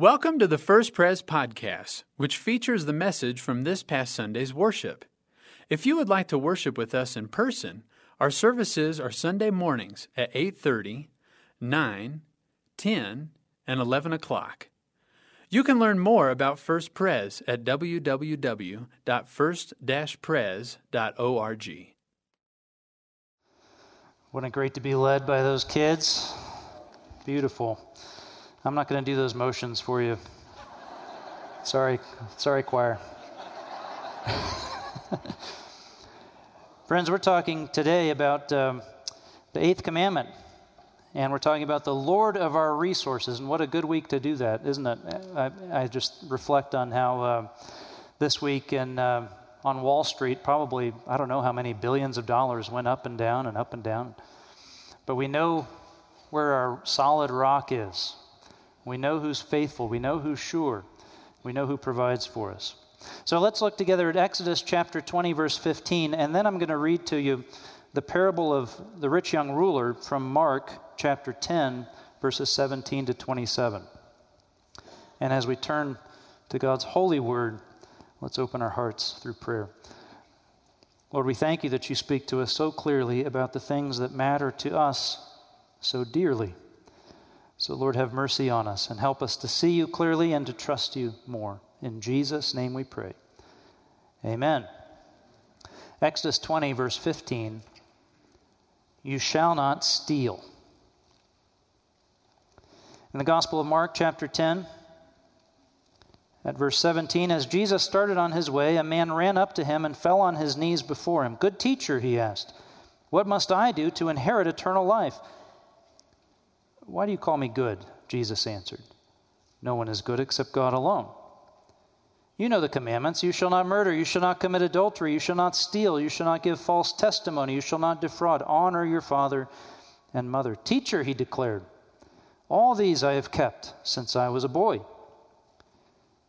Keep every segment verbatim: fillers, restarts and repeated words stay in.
Welcome to the First Pres podcast, which features the message from this past Sunday's worship. If you would like to worship with us in person, our services are Sunday mornings at eight thirty, nine, ten, and eleven o'clock. You can learn more about First Pres at w w w dot first dash pres dot org. Wasn't it great to be led by those kids? Beautiful. I'm not going to do those motions for you. Sorry, sorry, choir. Friends, we're talking today about um, the eighth commandment, and we're talking about the Lord of our resources, and what a good week to do that, isn't it? I, I just reflect on how uh, this week in, uh, on Wall Street, probably, I don't know how many billions of dollars went up and down and up and down, but we know where our solid rock is. We know who's faithful. We know who's sure. We know who provides for us. So let's look together at Exodus chapter twenty, verse fifteen, and then I'm going to read to you the parable of the rich young ruler from Mark chapter ten, verses seventeen to twenty-seven. And as we turn to God's holy word, let's open our hearts through prayer. Lord, we thank you that you speak to us so clearly about the things that matter to us so dearly. So, Lord, have mercy on us and help us to see you clearly and to trust you more. In Jesus' name we pray. Amen. Exodus twenty, verse fifteen. You shall not steal. In the Gospel of Mark, chapter ten, at verse seventeen, as Jesus started on his way, a man ran up to him and fell on his knees before him. Good teacher, he asked, what must I do to inherit eternal life? Why do you call me good? Jesus answered. No one is good except God alone. You know the commandments. You shall not murder. You shall not commit adultery. You shall not steal. You shall not give false testimony. You shall not defraud. Honor your father and mother. Teacher, he declared, all these I have kept since I was a boy.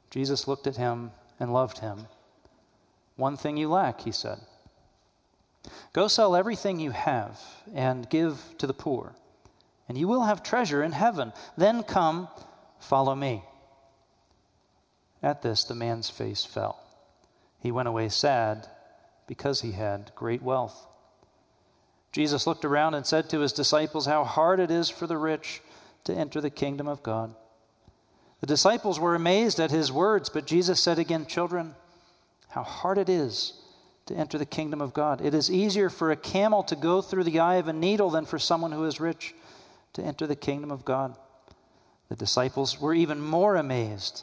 Jesus looked at him and loved him. One thing you lack, he said. Go sell everything you have and give to the poor, and you will have treasure in heaven. Then come, follow me. At this, the man's face fell. He went away sad because he had great wealth. Jesus looked around and said to his disciples, how hard it is for the rich to enter the kingdom of God. The disciples were amazed at his words, but Jesus said again, children, how hard it is to enter the kingdom of God. It is easier for a camel to go through the eye of a needle than for someone who is rich to enter the kingdom of God. The disciples were even more amazed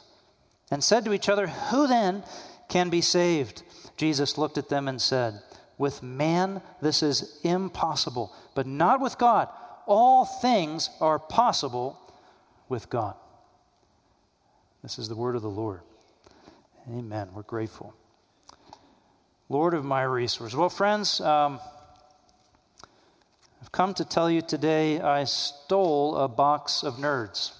and said to each other, who then can be saved? Jesus looked at them and said, with man this is impossible, but not with God. All things are possible with God. This is the word of the Lord. Amen. We're grateful. Lord of my resources. Well, friends, um, I've come to tell you today I stole a box of Nerds.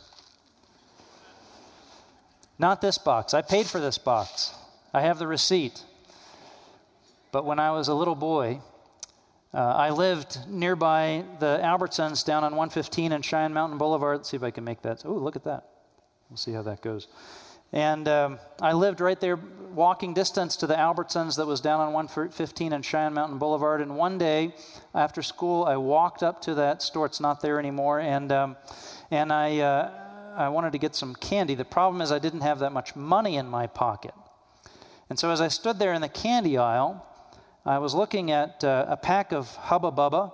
Not this box. I paid for this box. I have the receipt. But when I was a little boy, uh, I lived nearby the Albertsons down on one fifteen and Cheyenne Mountain Boulevard. Let's see if I can make that. Oh, look at that. We'll see how that goes. And um, I lived right there walking distance to the Albertsons that was down on one fifteen and Cheyenne Mountain Boulevard. And one day after school, I walked up to that store. It's not there anymore. And um, and I uh, I wanted to get some candy. The problem is I didn't have that much money in my pocket. And so as I stood there in the candy aisle, I was looking at uh, a pack of Hubba Bubba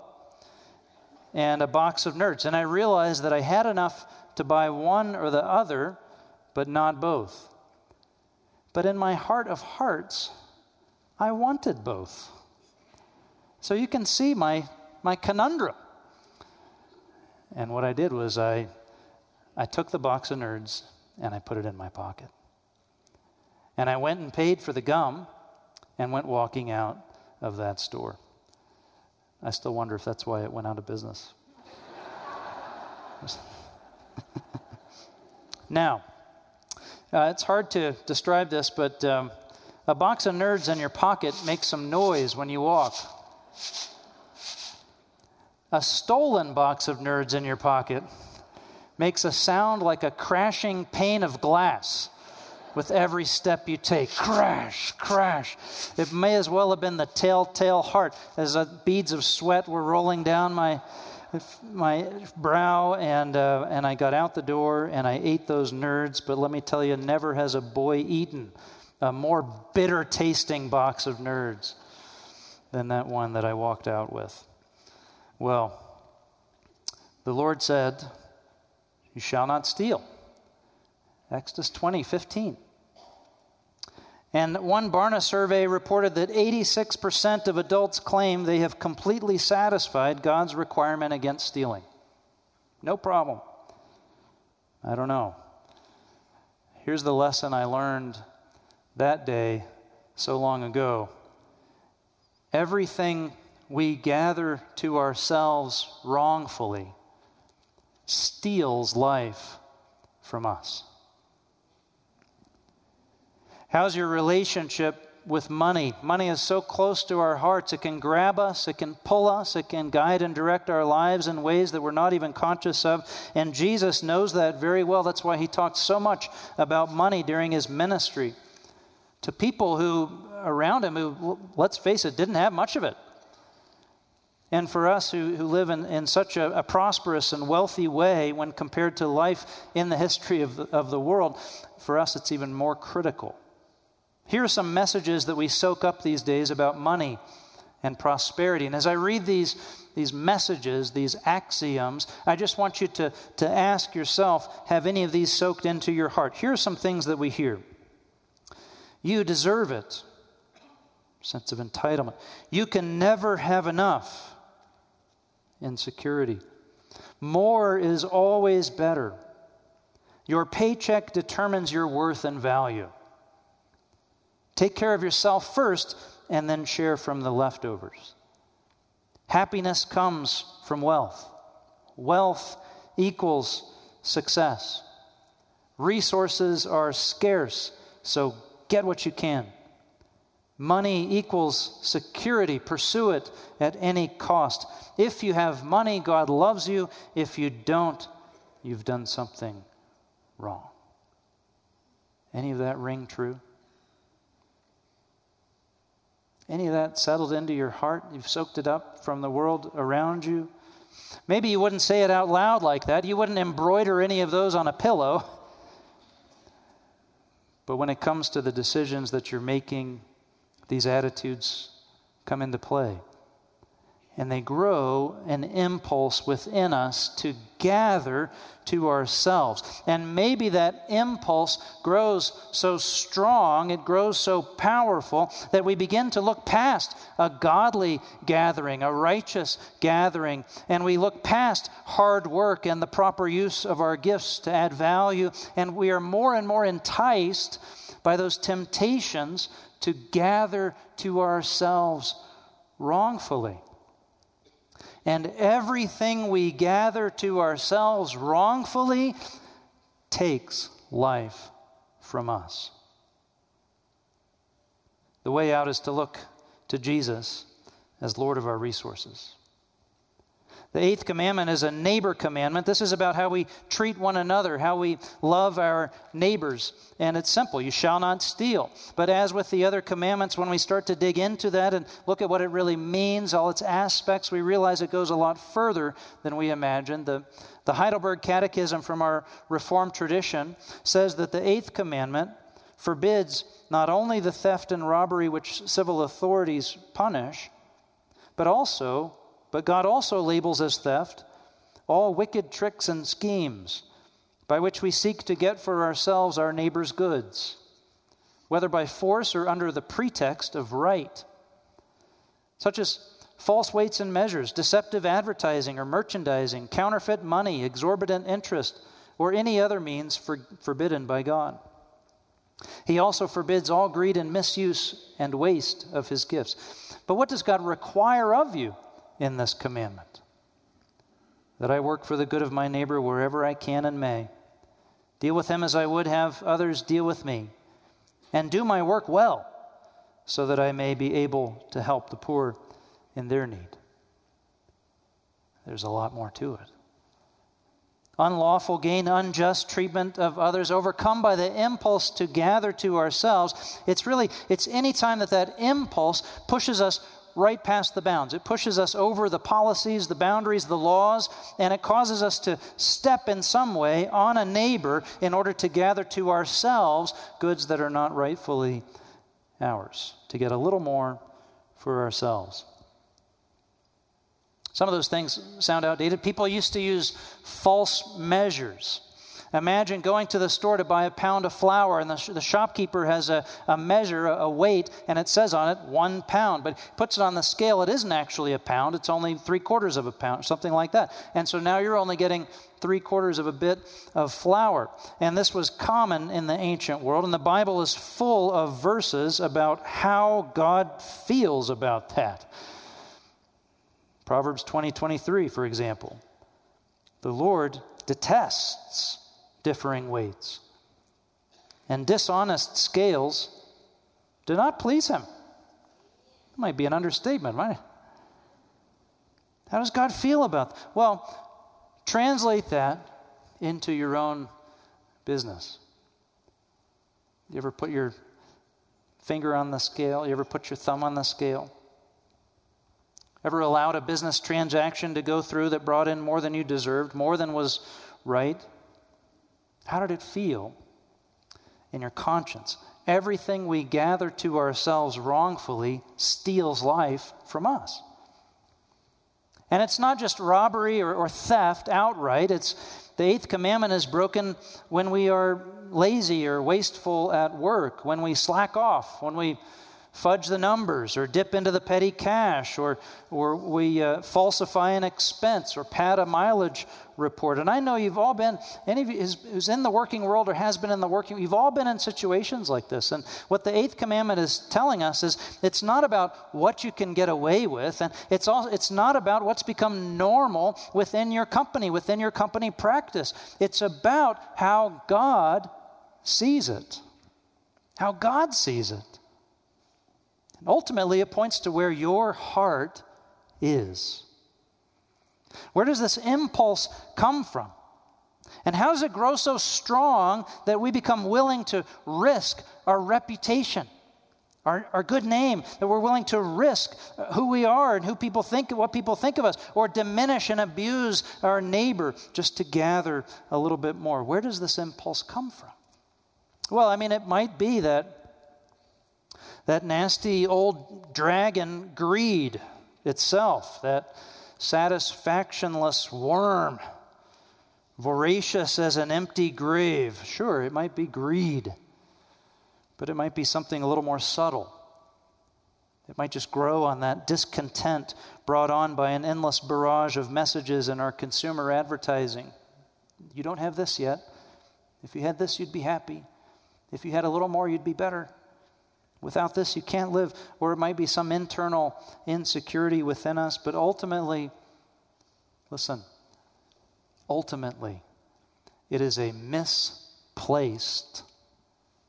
and a box of Nerds. And I realized that I had enough to buy one or the other, but not both. But in my heart of hearts, I wanted both. So you can see my my conundrum. And what I did was I I took the box of Nerds and I put it in my pocket. And I went and paid for the gum and went walking out of that store. I still wonder if that's why it went out of business. Now, Uh, it's hard to describe this, but um, a box of Nerds in your pocket makes some noise when you walk. A stolen box of Nerds in your pocket makes a sound like a crashing pane of glass with every step you take. Crash, crash. It may as well have been the telltale heart as uh, beads of sweat were rolling down my my brow, and uh, and I got out the door, and I ate those nerds, but let me tell you, never has a boy eaten a more bitter-tasting box of nerds than that one that I walked out with. Well, the Lord said, you shall not steal. Exodus twenty fifteen. And one Barna survey reported that eighty-six percent of adults claim they have completely satisfied God's requirement against stealing. No problem. I don't know. Here's the lesson I learned that day so long ago. Everything we gather to ourselves wrongfully steals life from us. How's your relationship with money? Money is so close to our hearts. It can grab us. It can pull us. It can guide and direct our lives in ways that we're not even conscious of. And Jesus knows that very well. That's why he talked so much about money during his ministry to people who around him who, let's face it, didn't have much of it. And for us who, who live in, in such a, a prosperous and wealthy way when compared to life in the history of the, of the world, for us it's even more critical. Here are some messages that we soak up these days about money and prosperity. And as I read these, these messages, these axioms, I just want you to, to ask yourself, have any of these soaked into your heart? Here are some things that we hear. You deserve it. Sense of entitlement. You can never have enough. Insecurity. More is always better. Your paycheck determines your worth and value. Take care of yourself first and then share from the leftovers. Happiness comes from wealth. Wealth equals success. Resources are scarce, so get what you can. Money equals security. Pursue it at any cost. If you have money, God loves you. If you don't, you've done something wrong. Any of that ring true? Any of that settled into your heart? You've soaked it up from the world around you? Maybe you wouldn't say it out loud like that. You wouldn't embroider any of those on a pillow. But when it comes to the decisions that you're making, these attitudes come into play. And they grow an impulse within us to gather to ourselves. And maybe that impulse grows so strong, it grows so powerful, that we begin to look past a godly gathering, a righteous gathering, and we look past hard work and the proper use of our gifts to add value, and we are more and more enticed by those temptations to gather to ourselves wrongfully. And everything we gather to ourselves wrongfully takes life from us. The way out is to look to Jesus as Lord of our resources. The eighth commandment is a neighbor commandment. This is about how we treat one another, how we love our neighbors. And it's simple. You shall not steal. But as with the other commandments, when we start to dig into that and look at what it really means, all its aspects, we realize it goes a lot further than we imagined. The, the Heidelberg Catechism from our Reformed tradition says that the eighth commandment forbids not only the theft and robbery which civil authorities punish, but also... But God also labels as theft all wicked tricks and schemes by which we seek to get for ourselves our neighbor's goods, whether by force or under the pretext of right, such as false weights and measures, deceptive advertising or merchandising, counterfeit money, exorbitant interest, or any other means for, forbidden by God. He also forbids all greed and misuse and waste of his gifts. But what does God require of you in this commandment? That I work for the good of my neighbor wherever I can and may, deal with him as I would have others deal with me, and do my work well, so that I may be able to help the poor in their need. There's a lot more to it. unlawful gain, unjust treatment of others, overcome by the impulse to gather to ourselves. It's really, it's any time that that impulse pushes us right past the bounds. It pushes us over the policies, the boundaries, the laws, and it causes us to step in some way on a neighbor in order to gather to ourselves goods that are not rightfully ours, to get a little more for ourselves. Some of those things sound outdated. People used to use false measures. Imagine going to the store to buy a pound of flour, and the, sh- the shopkeeper has a, a measure, a, a weight, and it says on it one pound. But puts it on the scale, it isn't actually a pound. It's only three quarters of a pound, something like that. And so now you're only getting three quarters of a bit of flour. And this was common in the ancient world. And the Bible is full of verses about how God feels about that. Proverbs twenty twenty-three, for example. The Lord detests differing weights, and dishonest scales do not please him. That might be an understatement, right? How does God feel about that? Well, translate that into your own business. You ever put your finger on the scale? You ever put your thumb on the scale? Ever allowed a business transaction to go through that brought in more than you deserved, more than was right? How did it feel in your conscience? Everything we gather to ourselves wrongfully steals life from us. And it's not just robbery or, or theft outright. It's the eighth commandment is broken when we are lazy or wasteful at work, when we slack off, when we fudge the numbers or dip into the petty cash or or we uh, falsify an expense or pad a mileage report. And I know you've all been, any of you who's in the working world or has been in the working, you've all been in situations like this. And what the eighth commandment is telling us is it's not about what you can get away with, and it's all, it's not about what's become normal within your company, within your company practice. It's about how God sees it. How God sees it. Ultimately, it points to where your heart is. Where does this impulse come from? And how does it grow so strong that we become willing to risk our reputation, our, our good name, that we're willing to risk who we are and who people think, what people think of us, or diminish and abuse our neighbor just to gather a little bit more? Where does this impulse come from? Well, I mean, it might be that That nasty old dragon, greed itself, that satisfactionless worm, voracious as an empty grave. Sure, it might be greed, but it might be something a little more subtle. It might just grow on that discontent brought on by an endless barrage of messages in our consumer advertising. You don't have this yet. If you had this, you'd be happy. If you had a little more, you'd be better. Without this, you can't live. Or it might be some internal insecurity within us. But ultimately, listen, ultimately, it is a misplaced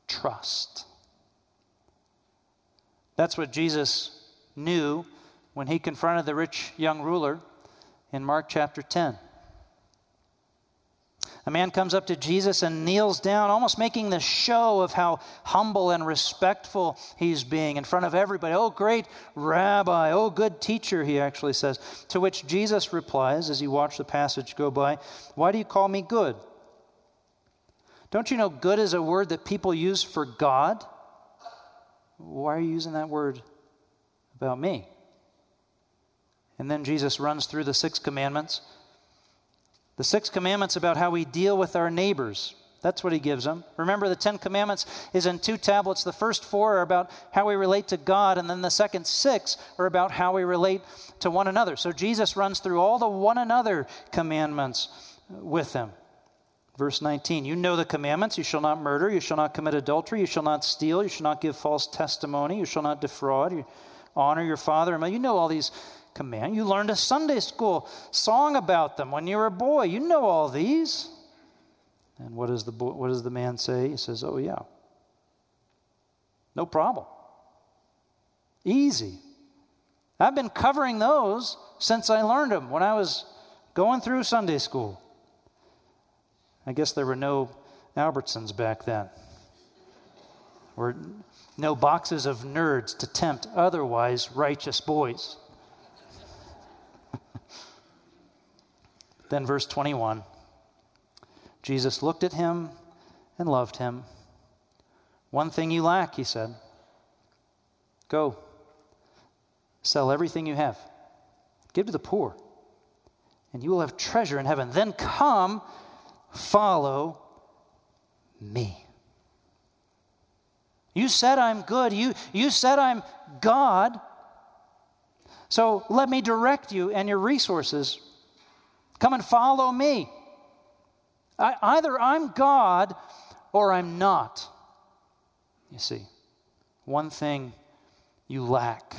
trust. That's what Jesus knew when he confronted the rich young ruler in Mark chapter ten. A man comes up to Jesus and kneels down, almost making the show of how humble and respectful he's being in front of everybody. Oh, great rabbi. Oh, good teacher, he actually says. To which Jesus replies, as he watched the passage go by, "Why do you call me good? Don't you know good is a word that people use for God? Why are you using that word about me?" And then Jesus runs through the six commandments. The six commandments about how we deal with our neighbors. That's what he gives them. Remember, the Ten Commandments is in two tablets. The first four are about how we relate to God, and then the second six are about how we relate to one another. So Jesus runs through all the one another commandments with them. Verse nineteen, "You know the commandments. You shall not murder. You shall not commit adultery. You shall not steal. You shall not give false testimony. You shall not defraud. You honor your father and mother." You know all these command. You learned a Sunday school song about them when you were a boy. You know all these. And what does the boy, what does the man say? He says, "Oh yeah, no problem. Easy. I've been covering those since I learned them when I was going through Sunday school. I guess there were no Albertsons back then. Or no boxes of Nerds to tempt otherwise righteous boys. Then verse twenty-one, Jesus looked at him and loved him. One thing you lack, he said. Go, sell everything you have. Give to the poor, and you will have treasure in heaven. Then come, follow me. You said I'm good. You, you said I'm God. So let me direct you and your resources. Come and follow me. I, either I'm God or I'm not. You see, one thing you lack.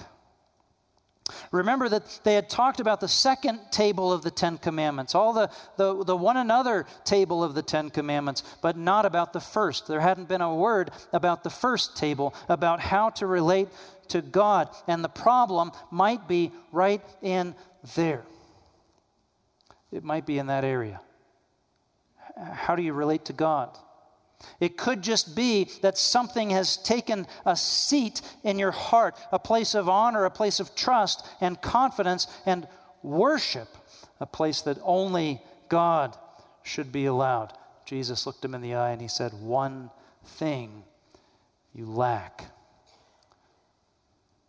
Remember that they had talked about the second table of the Ten Commandments, all the, the, the one another table of the Ten Commandments, but not about the first. There hadn't been a word about the first table, about how to relate to God. And the problem might be right in there. It might be in that area. How do you relate to God? It could just be that something has taken a seat in your heart, a place of honor, a place of trust and confidence and worship, a place that only God should be allowed. Jesus looked him in the eye and he said, one thing you lack.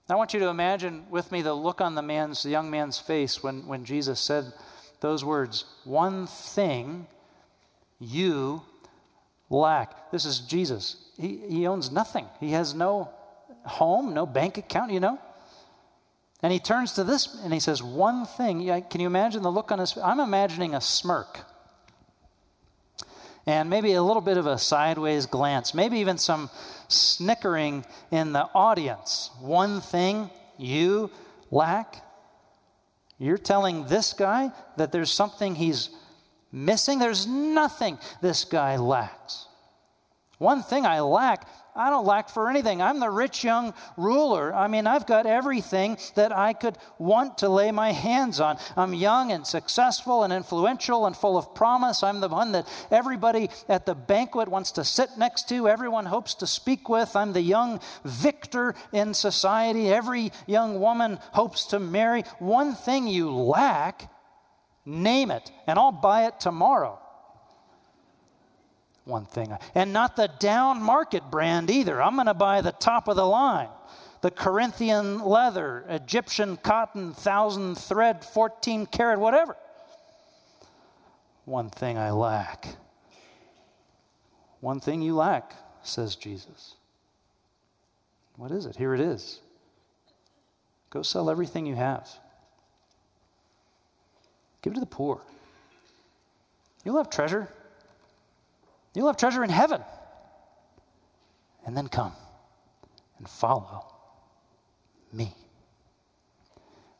I want you to imagine with me the look on the man's, the young man's face when, when Jesus said those words, one thing you lack. This is Jesus. He he owns nothing. He has no home, no bank account, you know. And he turns to this and he says, one thing. Yeah, can you imagine the look on his face? I'm imagining a smirk. And maybe a little bit of a sideways glance. Maybe even some snickering in the audience. One thing you lack. You're telling this guy that there's something he's missing? There's nothing this guy lacks. One thing I lack, I don't lack for anything. I'm the rich young ruler. I mean, I've got everything that I could want to lay my hands on. I'm young and successful and influential and full of promise. I'm the one that everybody at the banquet wants to sit next to. Everyone hopes to speak with. I'm the young victor in society. Every young woman hopes to marry. One thing you lack. Name it, and I'll buy it tomorrow. One thing. I, and not the down market brand either. I'm going to buy the top of the line. The Corinthian leather, Egyptian cotton, thousand thread, fourteen karat, whatever. One thing I lack. One thing you lack, says Jesus. What is it? Here it is. Go sell everything you have. Give to the poor. You'll have treasure. You'll have treasure in heaven. And then come and follow me.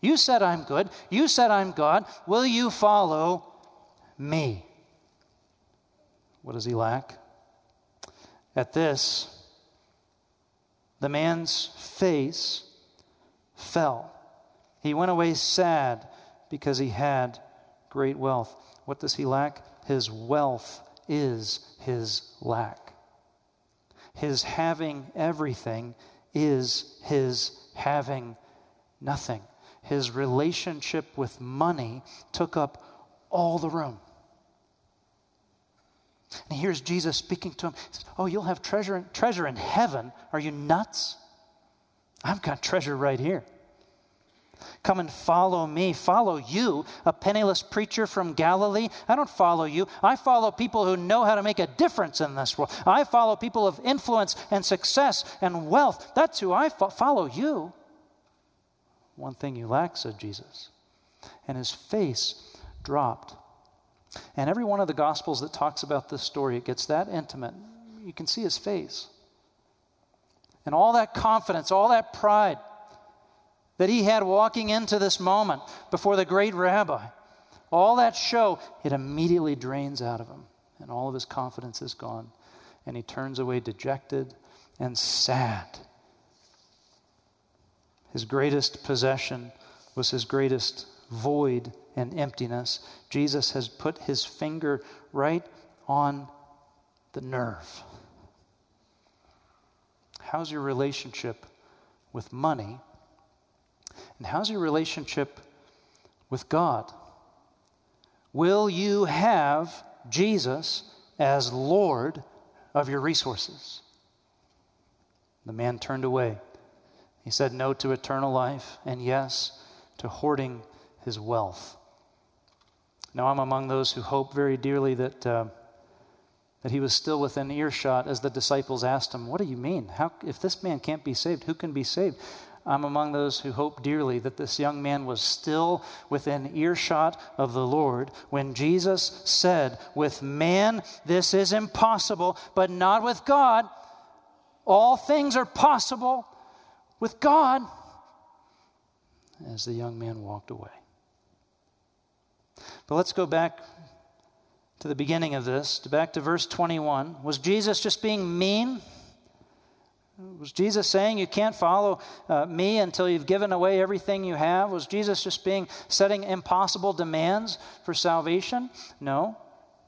You said I'm good. You said I'm God. Will you follow me? What does he lack? At this, the man's face fell. He went away sad because he had great wealth. What does he lack? His wealth is his lack. His having everything is his having nothing. His relationship with money took up all the room. And here's Jesus speaking to him. He says, oh, you'll have treasure in, treasure in heaven. Are you nuts? I've got treasure right here. Come and follow me. Follow you, a penniless preacher from Galilee? I don't follow you. I follow people who know how to make a difference in this world. I follow people of influence and success and wealth. That's who I fo- follow you. One thing you lack, said Jesus. And his face dropped. And every one of the Gospels that talks about this story, it gets that intimate. You can see his face. And all that confidence, all that pride that he had walking into this moment before the great rabbi, all that show, it immediately drains out of him, and all of his confidence is gone, and he turns away dejected and sad. His greatest possession was his greatest void and emptiness. Jesus has put his finger right on the nerve? How's your relationship with money? And how's your relationship with God? Will you have Jesus as Lord of your resources? The man turned away. He said no to eternal life and yes to hoarding his wealth. Now, I'm among those who hope very dearly that uh, that he was still within earshot as the disciples asked him, "What do you mean? How, if this man can't be saved, who can be saved?" I'm among those who hope dearly that this young man was still within earshot of the Lord when Jesus said, "With man this is impossible, but not with God. All things are possible with God," as the young man walked away. But let's go back to the beginning of this, back to verse twenty-one. Was Jesus just being mean? Was Jesus saying you can't follow uh, me until you've given away everything you have? Was Jesus just being setting impossible demands for salvation? No.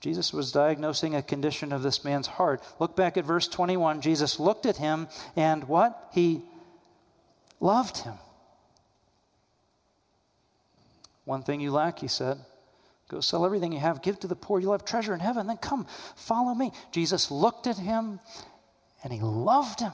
Jesus was diagnosing a condition of this man's heart. Look back at verse twenty-one. Jesus looked at him and what? He loved him. "One thing you lack," he said. "Go sell everything you have, give to the poor, you'll have treasure in heaven, then come, follow me." Jesus looked at him and he loved him.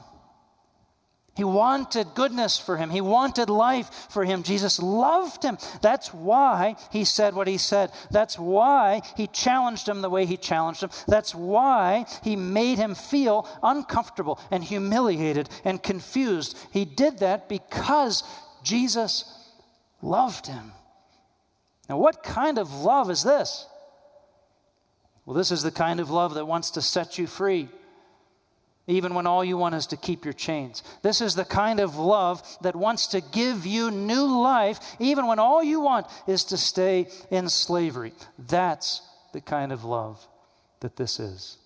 He wanted goodness for him. He wanted life for him. Jesus loved him. That's why he said what he said. That's why he challenged him the way he challenged him. That's why he made him feel uncomfortable and humiliated and confused. He did that because Jesus loved him. Now, what kind of love is this? Well, this is the kind of love that wants to set you free, even when all you want is to keep your chains. This is the kind of love that wants to give you new life, even when all you want is to stay in slavery. That's the kind of love that this is.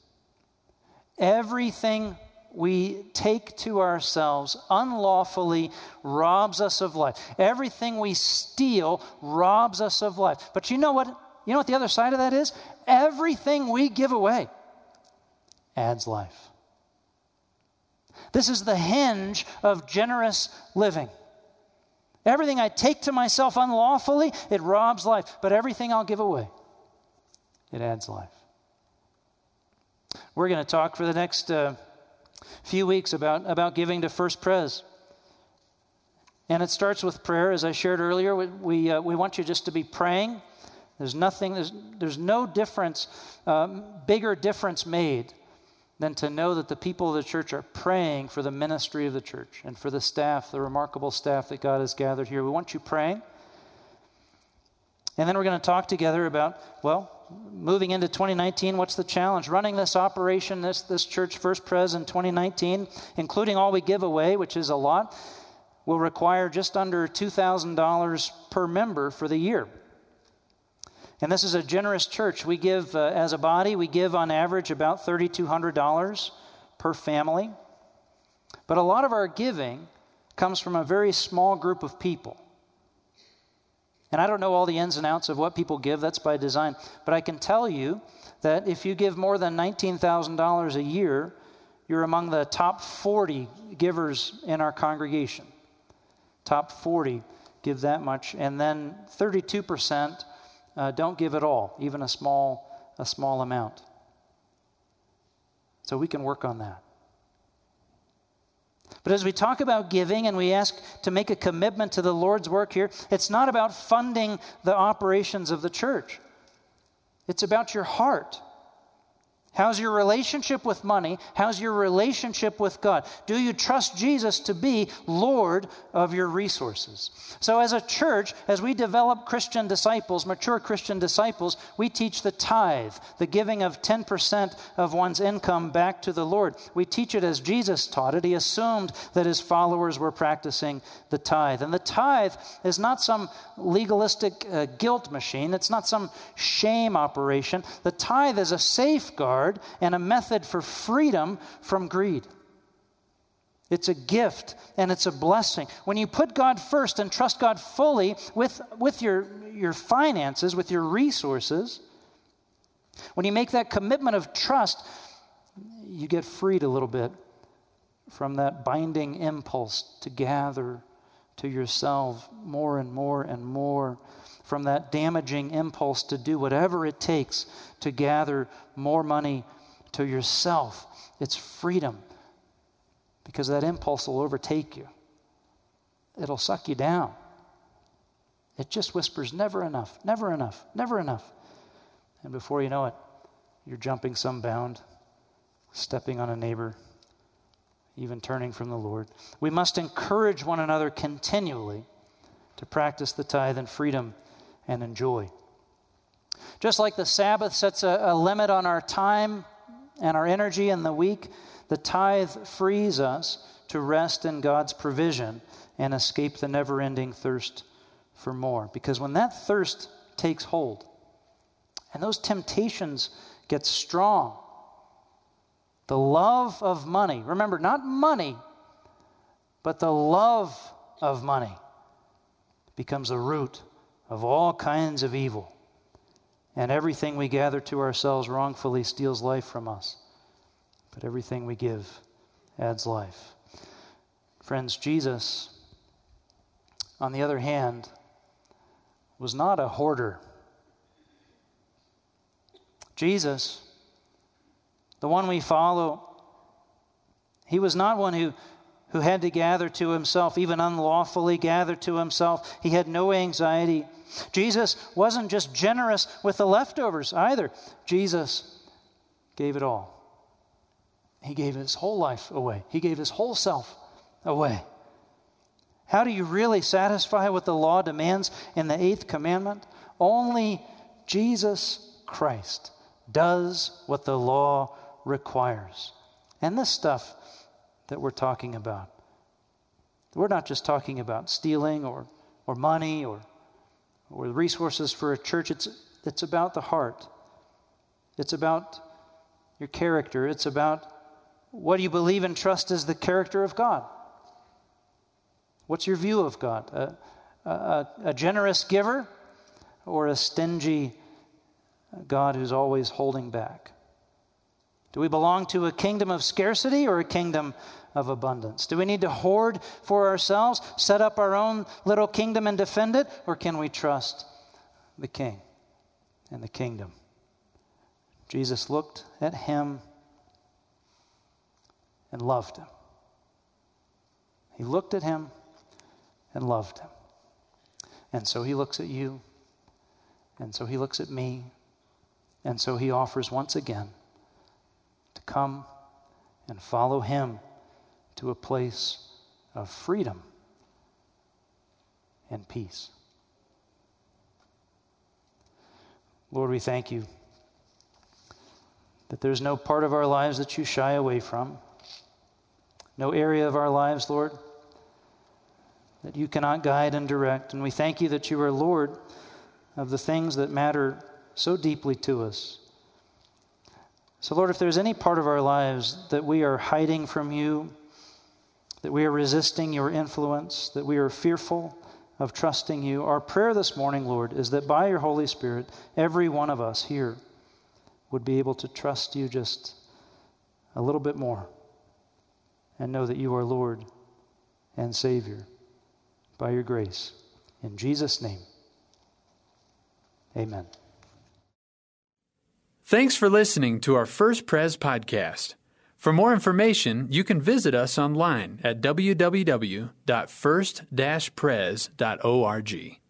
Everything we take to ourselves unlawfully robs us of life. Everything we steal robs us of life. But you know what? You know what the other side of that is? Everything we give away adds life. This is the hinge of generous living. Everything I take to myself unlawfully, it robs life. But everything I'll give away, it adds life. We're going to talk for the next uh, few weeks about, about giving to First Pres. And it starts with prayer. As I shared earlier, we, we, uh, we want you just to be praying. There's nothing, there's, there's no difference, um, bigger difference made than to know that the people of the church are praying for the ministry of the church and for the staff, the remarkable staff that God has gathered here. We want you praying. And then we're going to talk together about, well, moving into twenty nineteen, what's the challenge? Running this operation, this this church, First Pres in twenty nineteen, including all we give away, which is a lot, will require just under two thousand dollars per member for the year. And this is a generous church. We give, uh, as a body, we give on average about three thousand two hundred dollars per family. But a lot of our giving comes from a very small group of people. And I don't know all the ins and outs of what people give. That's by design. But I can tell you that if you give more than nineteen thousand dollars a year, you're among the top forty givers in our congregation. Top forty give that much. And then thirty-two percent... Uh, don't give at all, even a small a small amount. So we can work on that. But as we talk about giving and we ask to make a commitment to the Lord's work here, it's not about funding the operations of the church. It's about your heart. How's your relationship with money? How's your relationship with God? Do you trust Jesus to be Lord of your resources? So as a church, as we develop Christian disciples, mature Christian disciples, we teach the tithe, the giving of ten percent of one's income back to the Lord. We teach it as Jesus taught it. He assumed that his followers were practicing the tithe. And the tithe is not some legalistic uh, guilt machine. It's not some shame operation. The tithe is a safeguard and a method for freedom from greed. It's a gift and it's a blessing. When you put God first and trust God fully with, with your, your finances, with your resources, When you make that commitment of trust, you get freed a little bit from that binding impulse to gather to yourself more and more and more, from that damaging impulse to do whatever it takes to gather more money to yourself. It's freedom, because that impulse will overtake you. It'll suck you down. It just whispers, never enough, never enough, never enough. And before you know it, you're jumping some bound, stepping on a neighbor, even turning from the Lord. We must encourage one another continually to practice the tithe in freedom and in joy. Just like the Sabbath sets a, a limit on our time and our energy in the week, the tithe frees us to rest in God's provision and escape the never-ending thirst for more. Because when that thirst takes hold and those temptations get strong, the love of money, remember, not money, but the love of money becomes the root of all kinds of evil. And everything we gather to ourselves wrongfully steals life from us. But everything we give adds life. Friends, Jesus, on the other hand, was not a hoarder. Jesus, the one we follow, he was not one who, who had to gather to himself, even unlawfully gather to himself. He had no anxiety. Jesus wasn't just generous with the leftovers either. Jesus gave it all. He gave his whole life away. He gave his whole self away. How do you really satisfy what the law demands in the eighth commandment? Only Jesus Christ does what the law requires. And this stuff that we're talking about, we're not just talking about stealing or, or money or, or resources for a church. It's, it's about the heart. It's about your character. It's about what you believe and trust is the character of God. What's your view of God? A, a, a generous giver or a stingy God who's always holding back? Do we belong to a kingdom of scarcity or a kingdom of abundance? Do we need to hoard for ourselves, set up our own little kingdom and defend it? Or can we trust the King and the kingdom? Jesus looked at him and loved him. He looked at him and loved him. And so he looks at you. And so he looks at me. And so he offers once again to come and follow him to a place of freedom and peace. Lord, we thank you that there's no part of our lives that you shy away from. No area of our lives, Lord, that you cannot guide and direct. And we thank you that you are Lord of the things that matter so deeply to us. So, Lord, if there's any part of our lives that we are hiding from you, that we are resisting your influence, that we are fearful of trusting you, our prayer this morning, Lord, is that by your Holy Spirit, every one of us here would be able to trust you just a little bit more and know that you are Lord and Savior. By your grace. In Jesus' name, amen. Thanks for listening to our First Pres podcast. For more information, you can visit us online at w w w dot first dash pres dot org.